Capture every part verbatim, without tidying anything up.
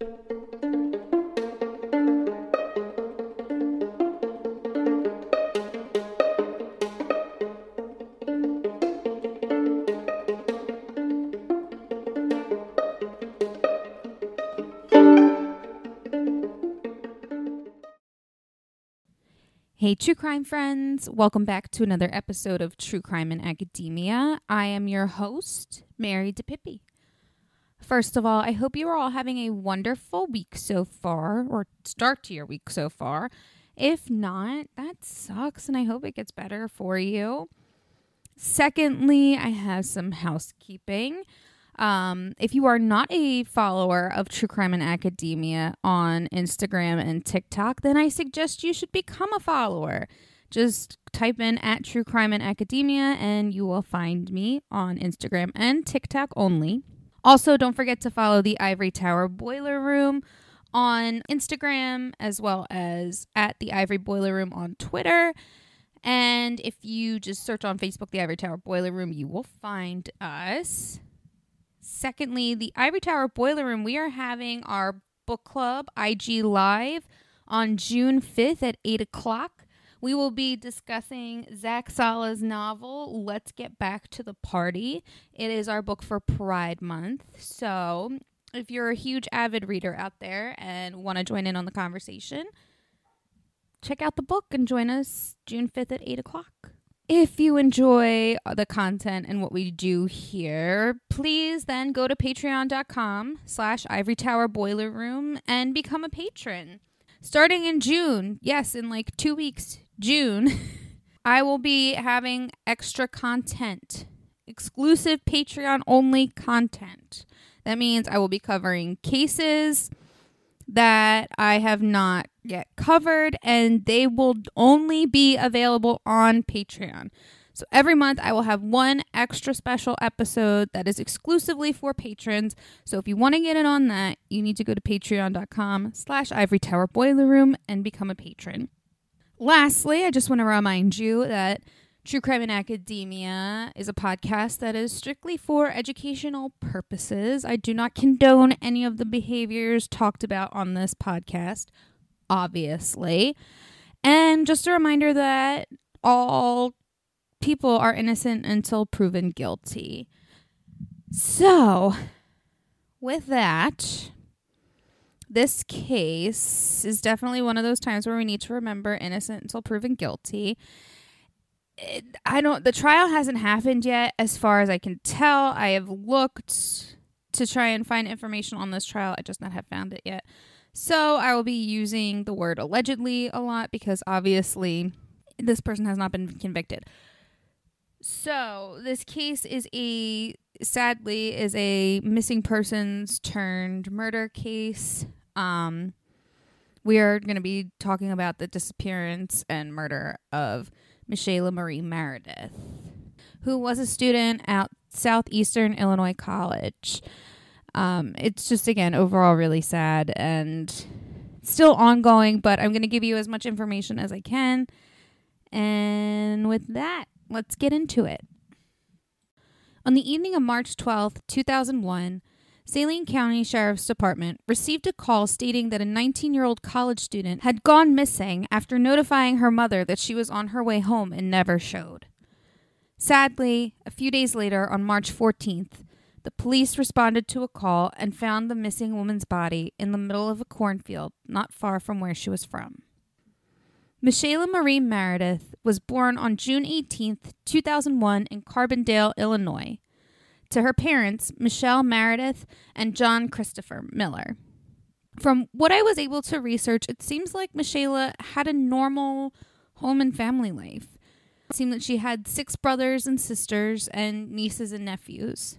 Hey, true crime friends. Welcome back to another episode of True Crime in Academia. I am your host, Mary DePippi. First of all, I hope you are all having a wonderful week so far, or start to your week so far. If not, that sucks, and I hope it gets better for you. Secondly, I have some housekeeping. Um, if you are not a follower of True Crime in Academia on Instagram and TikTok, then I suggest you should become a follower. Just type in at True Crime in Academia and you will find me on Instagram and TikTok only. Also, don't forget to follow the Ivory Tower Boiler Room on Instagram, as well as at the Ivory Boiler Room on Twitter. And if you just search on Facebook, the Ivory Tower Boiler Room, you will find us. Secondly, the Ivory Tower Boiler Room, we are having our book club, I G Live, on June fifth at eight o'clock. We will be discussing Zach Sala's novel, Let's Get Back to the Party. It is our book for Pride Month. So if you're a huge avid reader out there and want to join in on the conversation, check out the book and join us June fifth at eight o'clock. If you enjoy the content and what we do here, please then go to patreon.com slash Ivory Tower Boiler Room and become a patron. Starting in June, yes, in like two weeks, June, I will be having extra content, exclusive Patreon-only content. That means I will be covering cases that I have not yet covered, and they will only be available on Patreon. So every month I will have one extra special episode that is exclusively for patrons. So if you want to get in on that, you need to go to patreon.com slash Ivory Tower Boiler Room and become a patron. Lastly, I just want to remind you that True Crime in Academia is a podcast that is strictly for educational purposes. I do not condone any of the behaviors talked about on this podcast, obviously. And just a reminder that all people are innocent until proven guilty. So, with that, this case is definitely one of those times where we need to remember innocent until proven guilty. It, I don't, the trial hasn't happened yet, as far as I can tell. I have looked to try and find information on this trial. I just not have found it yet. So I will be using the word allegedly a lot because obviously this person has not been convicted. So this case is a, sadly, is a missing persons turned murder case. Um, we are going to be talking about the disappearance and murder of Mikaela Marie Meredith, who was a student at Southeastern Illinois College. Um, it's just, again, overall really sad and still ongoing, but I'm going to give you as much information as I can. And with that, let's get into it. On the evening of March twelfth, two thousand one, Saline County Sheriff's Department received a call stating that a nineteen-year-old college student had gone missing after notifying her mother that she was on her way home and never showed. Sadly, a few days later, on March fourteenth, the police responded to a call and found the missing woman's body in the middle of a cornfield not far from where she was from. Mikaela Marie Meredith was born on June eighteenth, two thousand one in Carbondale, Illinois, to her parents, Michelle Meredith and John Christopher Miller. From what I was able to research, it seems like Mikaela had a normal home and family life. It seemed that she had six brothers and sisters and nieces and nephews.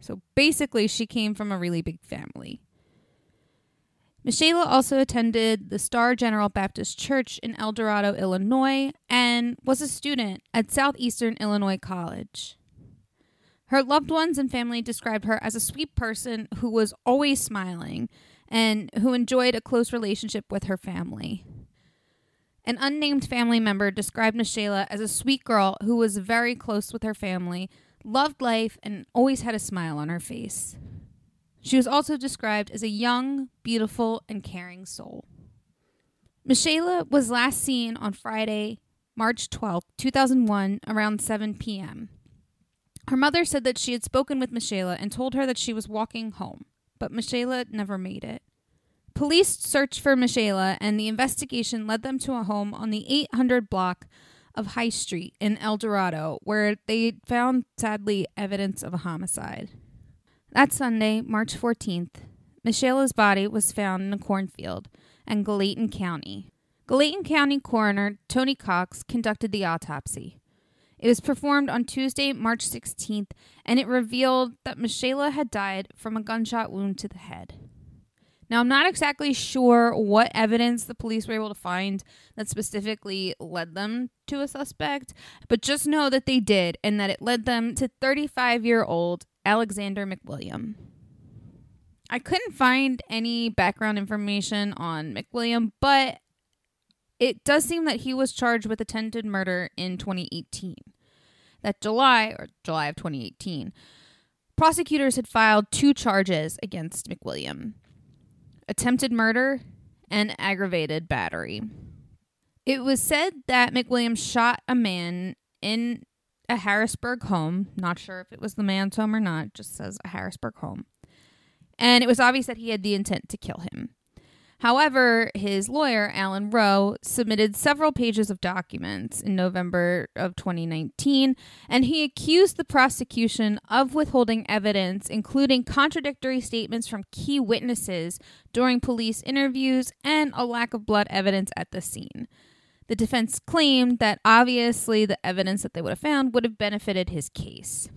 So basically, she came from a really big family. Mikaela also attended the Star General Baptist Church in El Dorado, Illinois, and was a student at Southeastern Illinois College. Her loved ones and family described her as a sweet person who was always smiling and who enjoyed a close relationship with her family. An unnamed family member described Mikaela as a sweet girl who was very close with her family, loved life, and always had a smile on her face. She was also described as a young, beautiful, and caring soul. Mikaela was last seen on Friday, March twelfth, two thousand one, around seven p.m. Her mother said that she had spoken with Mikaela and told her that she was walking home, but Mikaela never made it. Police searched for Mikaela, and the investigation led them to a home on the eight hundred block of High Street in El Dorado, where they found, sadly, evidence of a homicide. That Sunday, March fourteenth, Mikaela's body was found in a cornfield in Gallatin County. Gallatin County Coroner Tony Cox conducted the autopsy. It was performed on Tuesday, March sixteenth, and it revealed that Mikaela had died from a gunshot wound to the head. Now, I'm not exactly sure what evidence the police were able to find that specifically led them to a suspect, but just know that they did, and that it led them to thirty-five-year-old Alexander McWilliam. I couldn't find any background information on McWilliam, but it does seem that he was charged with attempted murder in twenty eighteen. That July, or July of twenty eighteen, prosecutors had filed two charges against McWilliam: attempted murder, and aggravated battery. It was said that McWilliam shot a man in a Harrisburg home. Not sure if it was the man's home or not. It just says a Harrisburg home. And it was obvious that he had the intent to kill him. However, his lawyer, Alan Roe, submitted several pages of documents in November of twenty nineteen, and he accused the prosecution of withholding evidence, including contradictory statements from key witnesses during police interviews and a lack of blood evidence at the scene. The defense claimed that obviously the evidence that they would have found would have benefited his case.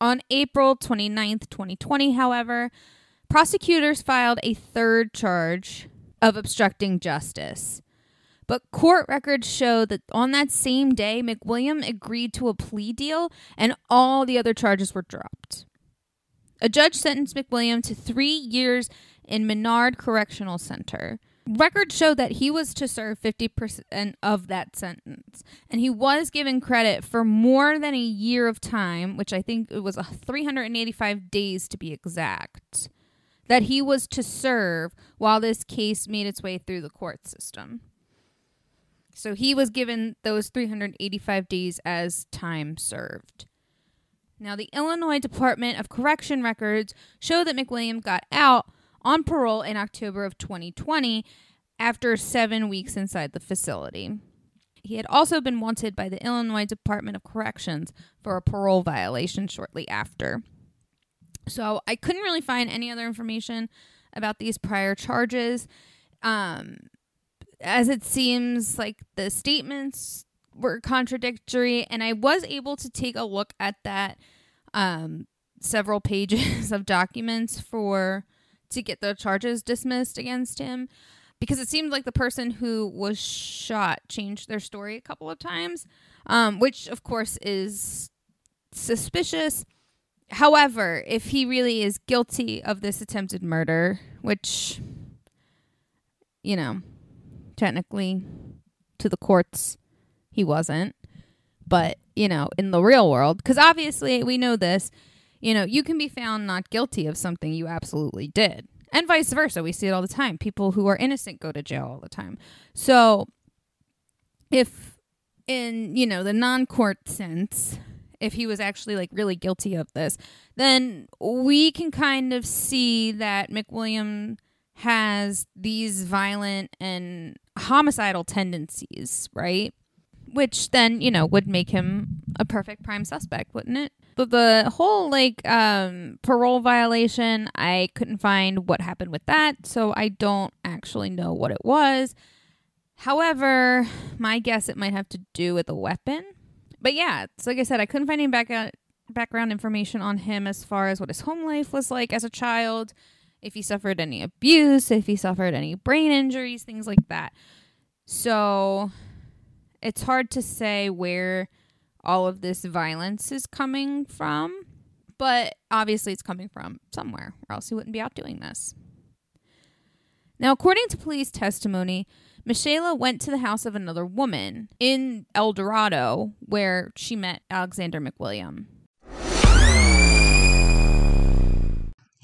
On April twenty-ninth, twenty twenty, however, prosecutors filed a third charge of obstructing justice, but court records show that on that same day, McWilliam agreed to a plea deal and all the other charges were dropped. A judge sentenced McWilliam to three years in Menard Correctional Center. Records show that he was to serve fifty percent of that sentence, and he was given credit for more than a year of time, which I think it was three hundred eighty-five days to be exact, that he was to serve while this case made its way through the court system. So he was given those three hundred eighty-five days as time served. Now, the Illinois Department of Correction records show that McWilliam got out on parole in October of twenty twenty after seven weeks inside the facility. He had also been wanted by the Illinois Department of Corrections for a parole violation shortly after. So I couldn't really find any other information about these prior charges, um, as it seems like the statements were contradictory, and I was able to take a look at that um, several pages of documents for to get the charges dismissed against him, because it seemed like the person who was shot changed their story a couple of times, um, which of course is suspicious. However, if he really is guilty of this attempted murder, which, you know, technically to the courts, he wasn't. But, you know, in the real world, because obviously we know this, you know, you can be found not guilty of something you absolutely did. And vice versa. We see it all the time. People who are innocent go to jail all the time. So if in, you know, the non-court sense, if he was actually like really guilty of this, then we can kind of see that McWilliam has these violent and homicidal tendencies, right? Which then, you know, would make him a perfect prime suspect, wouldn't it? But the whole like um, parole violation, I couldn't find what happened with that, so I don't actually know what it was. However, my guess it might have to do with a weapon. But yeah, so like I said, I couldn't find any back- background information on him as far as what his home life was like as a child, if he suffered any abuse, if he suffered any brain injuries, things like that. So it's hard to say where all of this violence is coming from, but obviously it's coming from somewhere, or else he wouldn't be out doing this. Now, according to police testimony, Mikaela went to the house of another woman in El Dorado where she met Alexander McWilliam.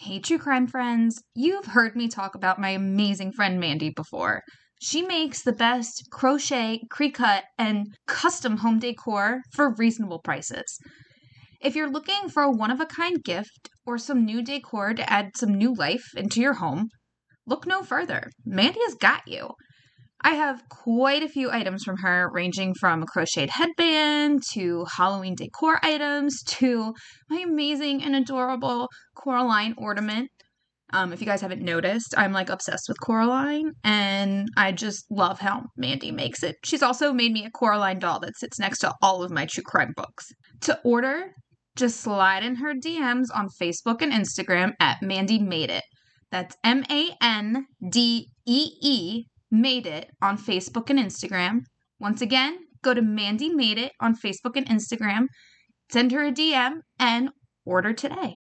Hey, true crime friends, you've heard me talk about my amazing friend Mandy before. She makes the best crochet, Cricut, and custom home decor for reasonable prices. If you're looking for a one-of-a-kind gift or some new decor to add some new life into your home, look no further. Mandy has got you. I have quite a few items from her, ranging from a crocheted headband to Halloween decor items to my amazing and adorable Coraline ornament. Um, if you guys haven't noticed, I'm like obsessed with Coraline, and I just love how Mandy makes it. She's also made me a Coraline doll that sits next to all of my true crime books. To order, just slide in her D Ms on Facebook and Instagram at Mandy Made It. That's M A N D E E, Made It, on Facebook and Instagram. Once again, go to Mandy Made It on Facebook and Instagram, send her a D M, and order today.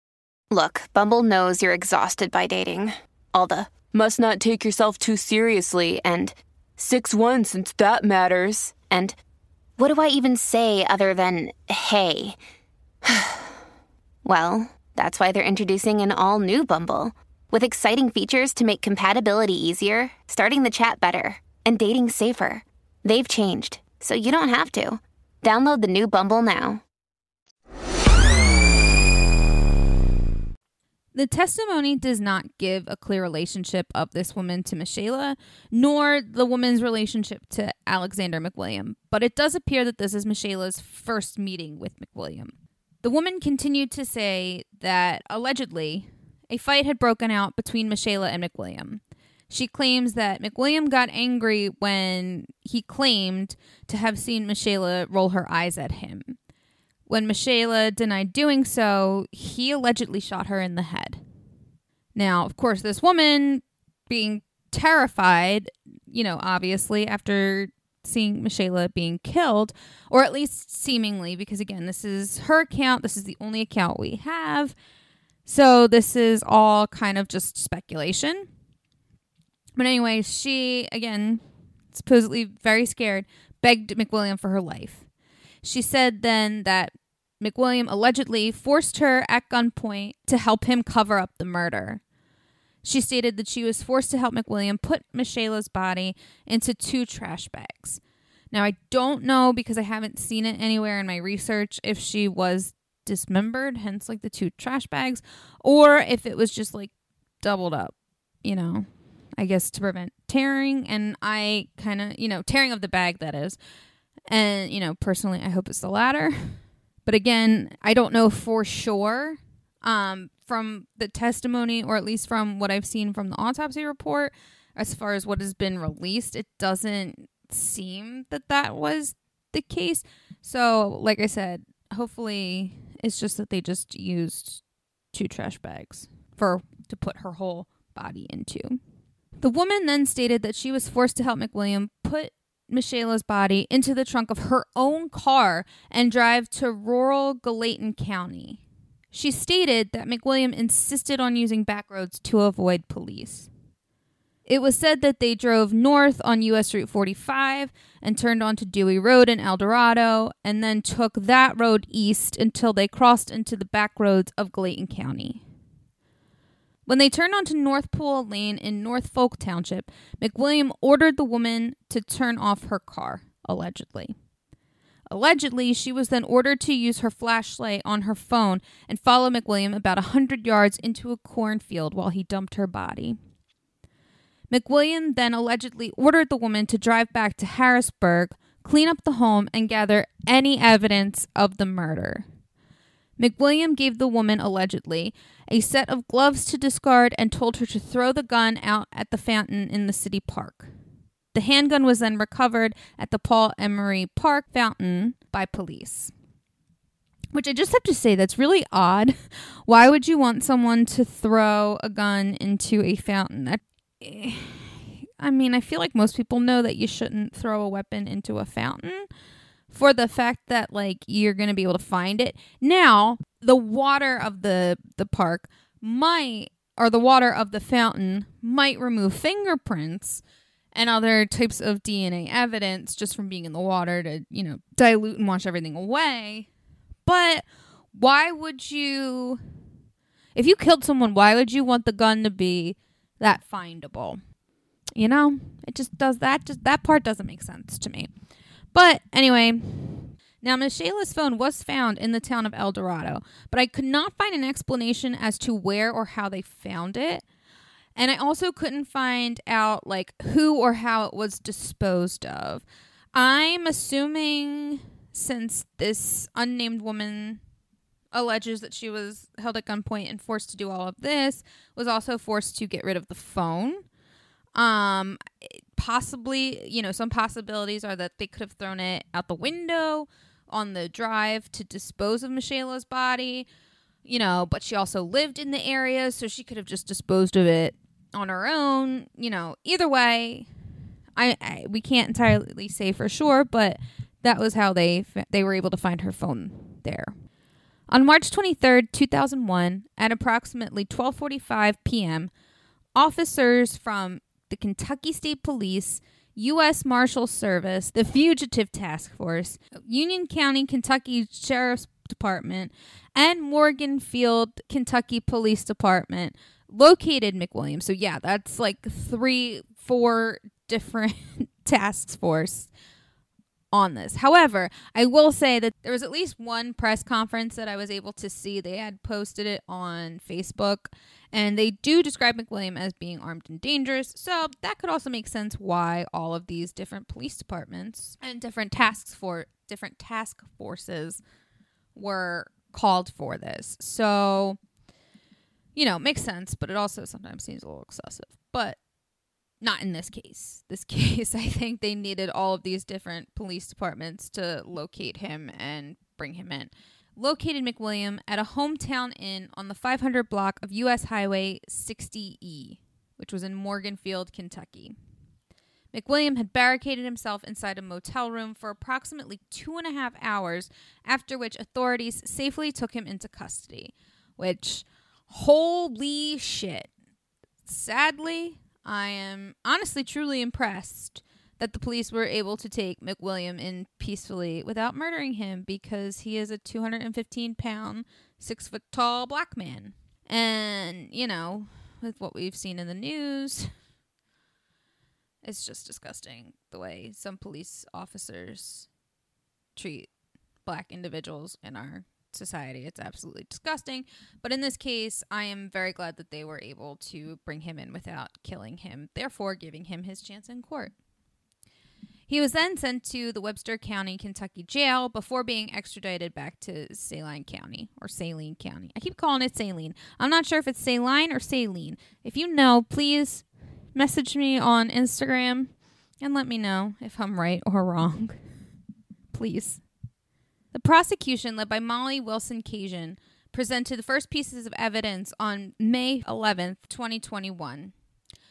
Look, Bumble knows you're exhausted by dating. All the, must not take yourself too seriously, and six one since that matters, and what do I even say other than, hey? Well, that's why they're introducing an all-new Bumble, with exciting features to make compatibility easier, starting the chat better, and dating safer. They've changed, so you don't have to. Download the new Bumble now. The testimony does not give a clear relationship of this woman to Mikaela, nor the woman's relationship to Alexander McWilliam, but it does appear that this is Mikaela's first meeting with McWilliam. The woman continued to say that, allegedly, a fight had broken out between Mikaela and McWilliam. She claims that McWilliam got angry when he claimed to have seen Mikaela roll her eyes at him. When Mikaela denied doing so, he allegedly shot her in the head. Now, of course, this woman, being terrified, you know, obviously, after seeing Mikaela being killed, or at least seemingly, because again, this is her account, this is the only account we have, so this is all kind of just speculation. But anyway, she, again, supposedly very scared, begged McWilliam for her life. She said then that McWilliam allegedly forced her at gunpoint to help him cover up the murder. She stated that she was forced to help McWilliam put Mikaela's body into two trash bags. Now, I don't know, because I haven't seen it anywhere in my research, if she was dismembered, hence like the two trash bags, or if it was just like doubled up, you know, I guess to prevent tearing. And I kind of, you know, tearing of the bag, that is. And, you know, personally, I hope it's the latter. But again, I don't know for sure um, from the testimony, or at least from what I've seen from the autopsy report, as far as what has been released, it doesn't seem that that was the case. So, like I said, hopefully it's just that they just used two trash bags for to put her whole body into. The woman then stated that she was forced to help McWilliam put Mikaela's body into the trunk of her own car and drive to rural Gallatin County. She stated that McWilliam insisted on using back roads to avoid police. It was said that they drove north on U S Route forty-five and turned onto Dewey Road in El Dorado, and then took that road east until they crossed into the back roads of Gallatin County. When they turned onto North Pool Lane in North Folk Township, McWilliam ordered the woman to turn off her car, allegedly. Allegedly, she was then ordered to use her flashlight on her phone and follow McWilliam about one hundred yards into a cornfield while he dumped her body. McWilliam then allegedly ordered the woman to drive back to Harrisburg, clean up the home, and gather any evidence of the murder. McWilliam gave the woman, allegedly, a set of gloves to discard and told her to throw the gun out at the fountain in the city park. The handgun was then recovered at the Paul Emery Park fountain by police. Which I just have to say, that's really odd. Why would you want someone to throw a gun into a fountain? That, I mean, I feel like most people know that you shouldn't throw a weapon into a fountain, for the fact that, like, you're going to be able to find it. Now, the water of the, the park might, or the water of the fountain might remove fingerprints and other types of D N A evidence just from being in the water to, you know, dilute and wash everything away. But why would you, If you killed someone, why would you want the gun to be that findable? You know, it just does that. Just that part doesn't make sense to me. But anyway, now Miss Shayla's phone was found in the town of El Dorado, but I could not find an explanation as to where or how they found it. And I also couldn't find out like who or how it was disposed of. I'm assuming since this unnamed woman alleges that she was held at gunpoint and forced to do all of this, was also forced to get rid of the phone. Um, possibly, you know, some possibilities are that they could have thrown it out the window on the drive to dispose of Michela's body, you know, but she also lived in the area, so she could have just disposed of it on her own. You know, either way, I, I we can't entirely say for sure, but that was how they they were able to find her phone there. On March twenty-third, two thousand one, at approximately twelve forty-five p.m., officers from the Kentucky State Police, U S Marshal Service, the Fugitive Task Force, Union County, Kentucky Sheriff's Department, and Morganfield, Kentucky Police Department located McWilliam. So, yeah, that's like three, four different task force on this. However, I will say that there was at least one press conference that I was able to see. They had posted it on Facebook, and they do describe McWilliam as being armed and dangerous. So that could also make sense why all of these different police departments and different tasks for different task forces were called for this. So, you know, makes sense, but it also sometimes seems a little excessive. But not in this case. This case, I think they needed all of these different police departments to locate him and bring him in. Located McWilliam at a hometown inn on the five hundred block of U S Highway sixty E, which was in Morganfield, Kentucky. McWilliam had barricaded himself inside a motel room for approximately two and a half hours, after which authorities safely took him into custody. Which, holy shit. Sadly, I am honestly truly impressed that the police were able to take McWilliam in peacefully without murdering him, because he is a two hundred fifteen pound, six foot tall black man. And, you know, with what we've seen in the news, it's just disgusting the way some police officers treat black individuals in our society. It's absolutely disgusting. But in this case, I am very glad that they were able to bring him in without killing him, therefore giving him his chance in court. He was then sent to the Webster County, Kentucky jail before being extradited back to Saline County or Saline County. I keep calling it Saline. I'm not sure if it's Saline or Saline. If you know, please message me on Instagram and let me know if I'm right or wrong. Please. The prosecution, led by Molly Wilson Kajan, presented the first pieces of evidence on May eleventh, twenty twenty-one.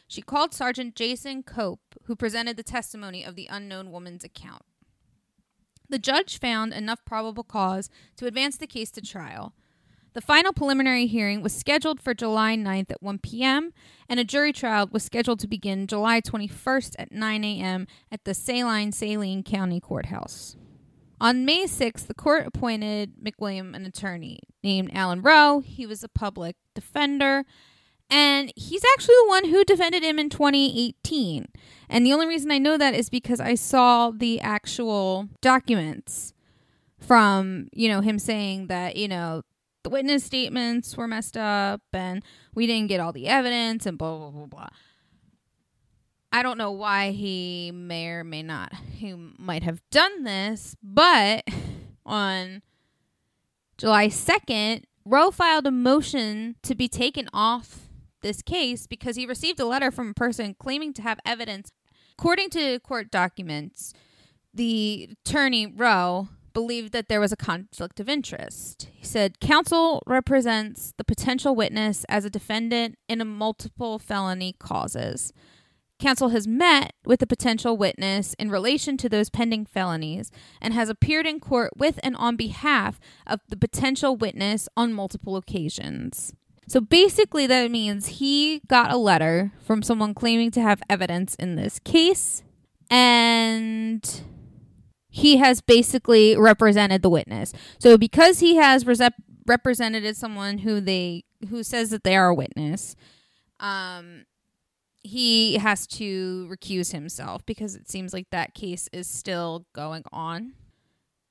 She called Sergeant Jason Cope, who presented the testimony of the unknown woman's account. The judge found enough probable cause to advance the case to trial. The final preliminary hearing was scheduled for July ninth at one p.m., and a jury trial was scheduled to begin July twenty-first at nine a.m. at the Saline, Saline County Courthouse. On May sixth, the court appointed McWilliam an attorney named Alan Roe. He was a public defender, and he's actually the one who defended him in twenty eighteen. And the only reason I know that is because I saw the actual documents from, you know, him saying that, you know, the witness statements were messed up and we didn't get all the evidence and blah, blah, blah, blah. I don't know why he may or may not, he might have done this, but on July second, Roe filed a motion to be taken off this case because he received a letter from a person claiming to have evidence. According to court documents, the attorney, Roe, believed that there was a conflict of interest. He said, counsel represents the potential witness as a defendant in a multiple felony causes. Counsel has met with the potential witness in relation to those pending felonies and has appeared in court with and on behalf of the potential witness on multiple occasions. So basically that means he got a letter from someone claiming to have evidence in this case, and he has basically represented the witness. So because he has re- represented someone who they who says that they are a witness, um, he has to recuse himself because it seems like that case is still going on.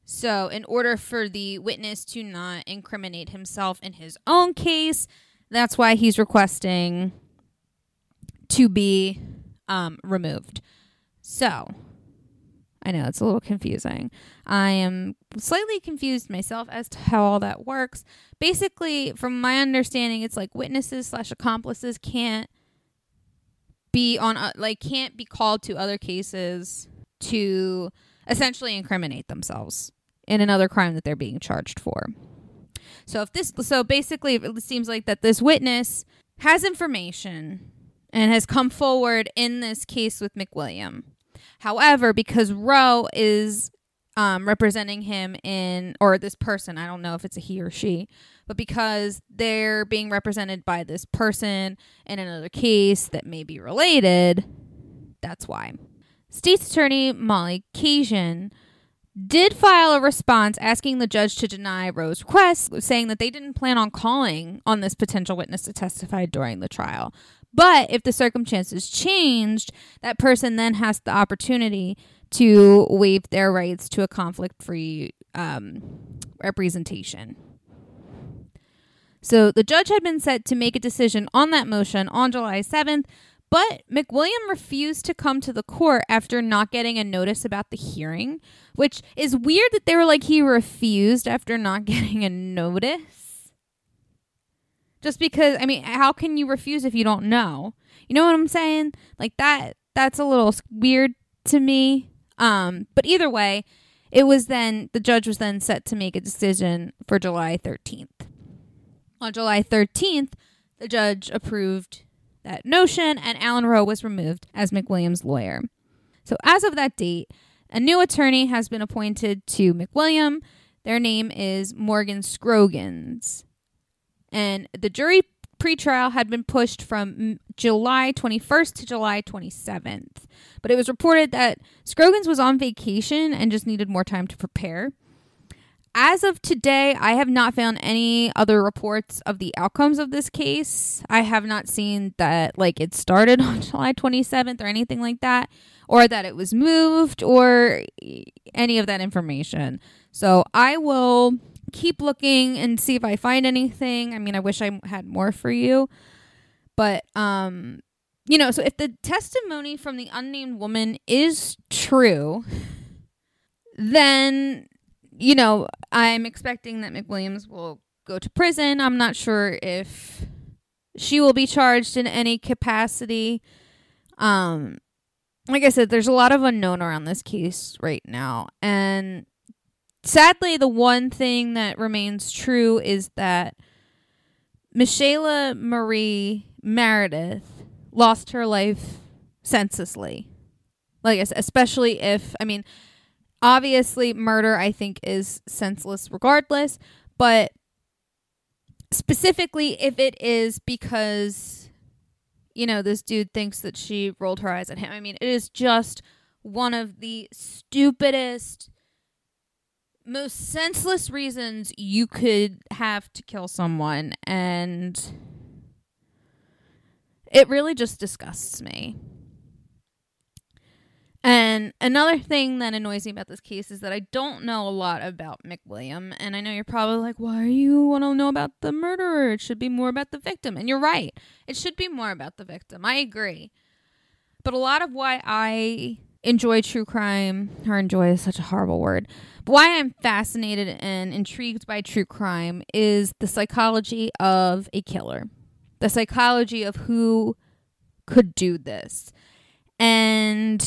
So in order for the witness to not incriminate himself in his own case, that's why he's requesting to be um, removed. So I know it's a little confusing. I am slightly confused myself as to how all that works. Basically, from my understanding, it's like witnesses slash accomplices can't be on, uh, like, can't be called to other cases to essentially incriminate themselves in another crime that they're being charged for. So if this, so basically, it seems like that this witness has information and has come forward in this case with McWilliam. However, because Roe is um, representing him in, or this person, I don't know if it's a he or she, but because they're being represented by this person in another case that may be related, that's why. State's attorney Molly Kajan did file a response asking the judge to deny Roe's request, saying that they didn't plan on calling on this potential witness to testify during the trial. But if the circumstances changed, that person then has the opportunity to waive their rights to a conflict-free um, representation. So the judge had been set to make a decision on that motion on July seventh, but McWilliam refused to come to the court after not getting a notice about the hearing, which is weird that they were like, he refused after not getting a notice. Just because, I mean, how can you refuse if you don't know? You know what I'm saying? Like, that, that's a little weird to me. Um, but either way, it was then, the judge was then set to make a decision for July thirteenth. On July thirteenth, the judge approved that notion, and Alan Roe was removed as McWilliam's lawyer. So as of that date, a new attorney has been appointed to McWilliam. Their name is Morgan Scroggins. And the jury pretrial had been pushed from July twenty-first to July twenty-seventh. But it was reported that Scroggins was on vacation and just needed more time to prepare. As of today, I have not found any other reports of the outcomes of this case. I have not seen that, like, it started on July twenty-seventh or anything like that, or that it was moved or any of that information. So I will keep looking and see if I find anything. I mean, I wish I had more for you. But, um, you know, so if the testimony from the unnamed woman is true, then, you know, I'm expecting that McWilliams will go to prison. I'm not sure if she will be charged in any capacity. Um, like I said, there's a lot of unknown around this case right now. And sadly, the one thing that remains true is that Mikaela Marie Meredith lost her life senselessly. Like I said, especially if, I mean, obviously murder, I think, is senseless regardless, but specifically if it is because, you know, this dude thinks that she rolled her eyes at him. I mean, it is just one of the stupidest, most senseless reasons you could have to kill someone, and it really just disgusts me. And another thing that annoys me about this case is that I don't know a lot about McWilliam, and I know you're probably like, why do you want to know about the murderer? It should be more about the victim. And you're right. It should be more about the victim. I agree. But a lot of why I enjoy true crime, or enjoy is such a horrible word, but why I'm fascinated and intrigued by true crime is the psychology of a killer, the psychology of who could do this. And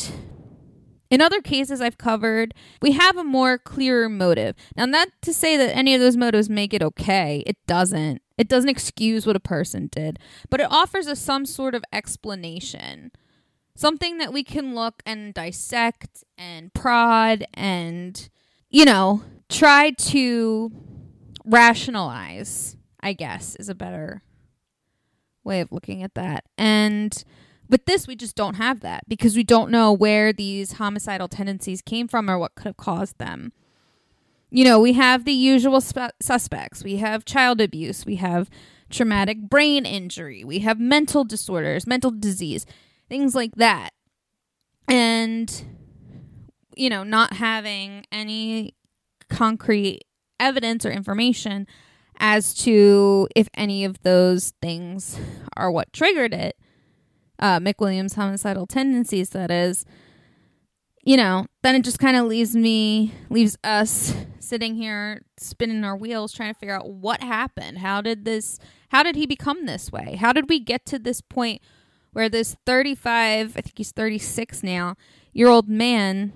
in other cases I've covered, we have a more clearer motive. Now, not to say that any of those motives make it okay. It doesn't. It doesn't excuse what a person did, but it offers us some sort of explanation. Something that we can look and dissect and prod and, you know, try to rationalize, I guess, is a better way of looking at that. And with this, we just don't have that because we don't know where these homicidal tendencies came from or what could have caused them. You know, we have the usual sp- suspects. We have child abuse. We have traumatic brain injury. We have mental disorders, mental disease, things like that. And, you know, not having any concrete evidence or information as to if any of those things are what triggered it. Uh, McWilliam's homicidal tendencies, that is. You know, then it just kind of leaves me, leaves us sitting here spinning our wheels trying to figure out what happened. How did this, how did he become this way? How did we get to this point where this thirty-five, I think he's thirty-six now, year old man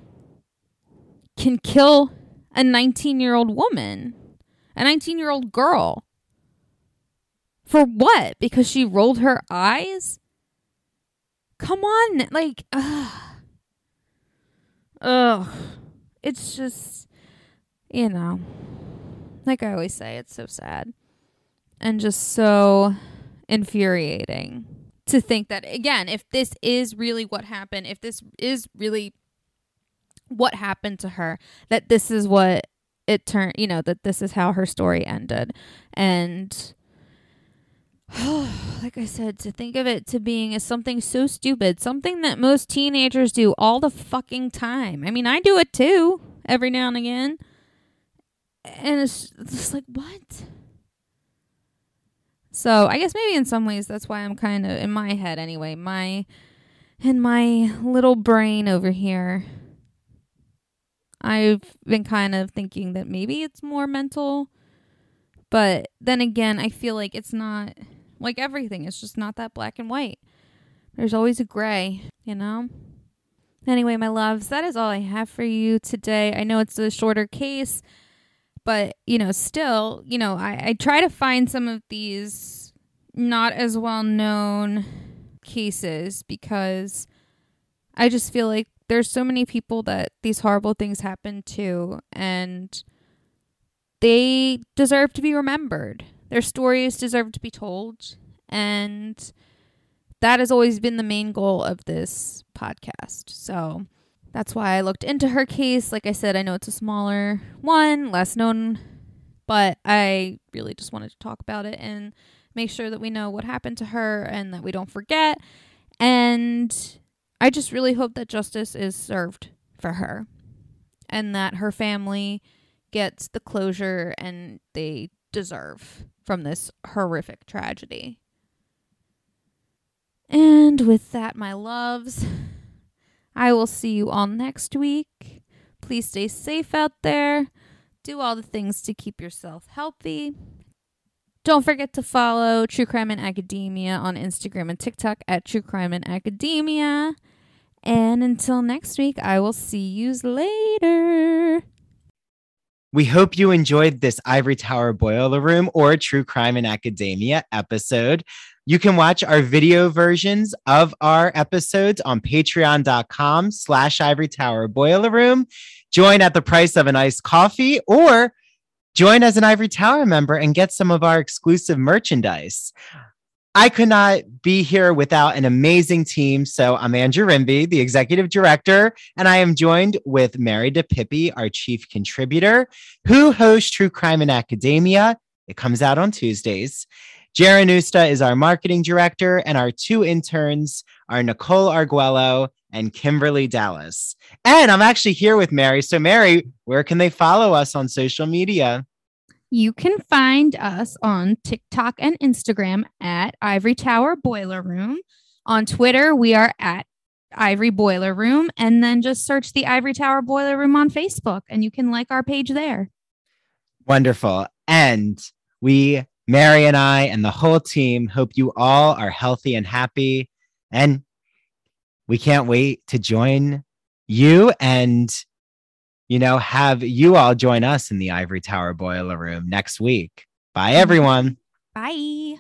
can kill a nineteen-year-old woman, a nineteen-year-old girl? For what? Because she rolled her eyes? Come on, like, ugh. Ugh, it's just, you know, like I always say, it's so sad and just so infuriating to think that, again, if this is really what happened, if this is really what happened to her, that this is what it turned, you know, that this is how her story ended. And like I said, to think of it to being as something so stupid, something that most teenagers do all the fucking time. I mean, I do it too every now and again. And it's just like, what? So I guess maybe in some ways that's why I'm kind of, in my head anyway, my, in my little brain over here, I've been kind of thinking that maybe it's more mental. But then again, I feel like it's not... like everything, it's just not that black and white. There's always a gray, you know? Anyway, my loves, that is all I have for you today. I know it's a shorter case, but, you know, still, you know, I, I try to find some of these not as well-known cases because I just feel like there's so many people that these horrible things happen to, and they deserve to be remembered. Their stories deserve to be told, and that has always been the main goal of this podcast. So that's why I looked into her case. Like I said, I know it's a smaller one, less known, but I really just wanted to talk about it and make sure that we know what happened to her and that we don't forget. And I just really hope that justice is served for her and that her family gets the closure and they deserve from this horrific tragedy. And with that, my loves, I will see you all next week. Please stay safe out there. Do all the things to keep yourself healthy. Don't forget to follow True Crime and Academia on Instagram and TikTok at True Crime and Academia. And until next week, I will see you later. We hope you enjoyed this Ivory Tower Boiler Room or True Crime in Academia episode. You can watch our video versions of our episodes on patreon.com slash Ivory Tower Boiler Room. Join at the price of an iced coffee or join as an Ivory Tower member and get some of our exclusive merchandise. I could not be here without an amazing team. So I'm Andrew Rimby, the executive director, and I am joined with Mary DePippi, our chief contributor, who hosts True Crime in Academia. It comes out on Tuesdays. Jaren Usta is our marketing director, and our two interns are Nicole Arguello and Kimberly Dallas. And I'm actually here with Mary. So Mary, where can they follow us on social media? You can find us on TikTok and Instagram at Ivory Tower Boiler Room. On Twitter, we are at Ivory Boiler Room. And then just search the Ivory Tower Boiler Room on Facebook and you can like our page there. Wonderful. And we, Mary and I and the whole team, hope you all are healthy and happy. And we can't wait to join you and you know, have you all join us in the Ivory Tower Boiler Room next week. Bye, everyone. Bye.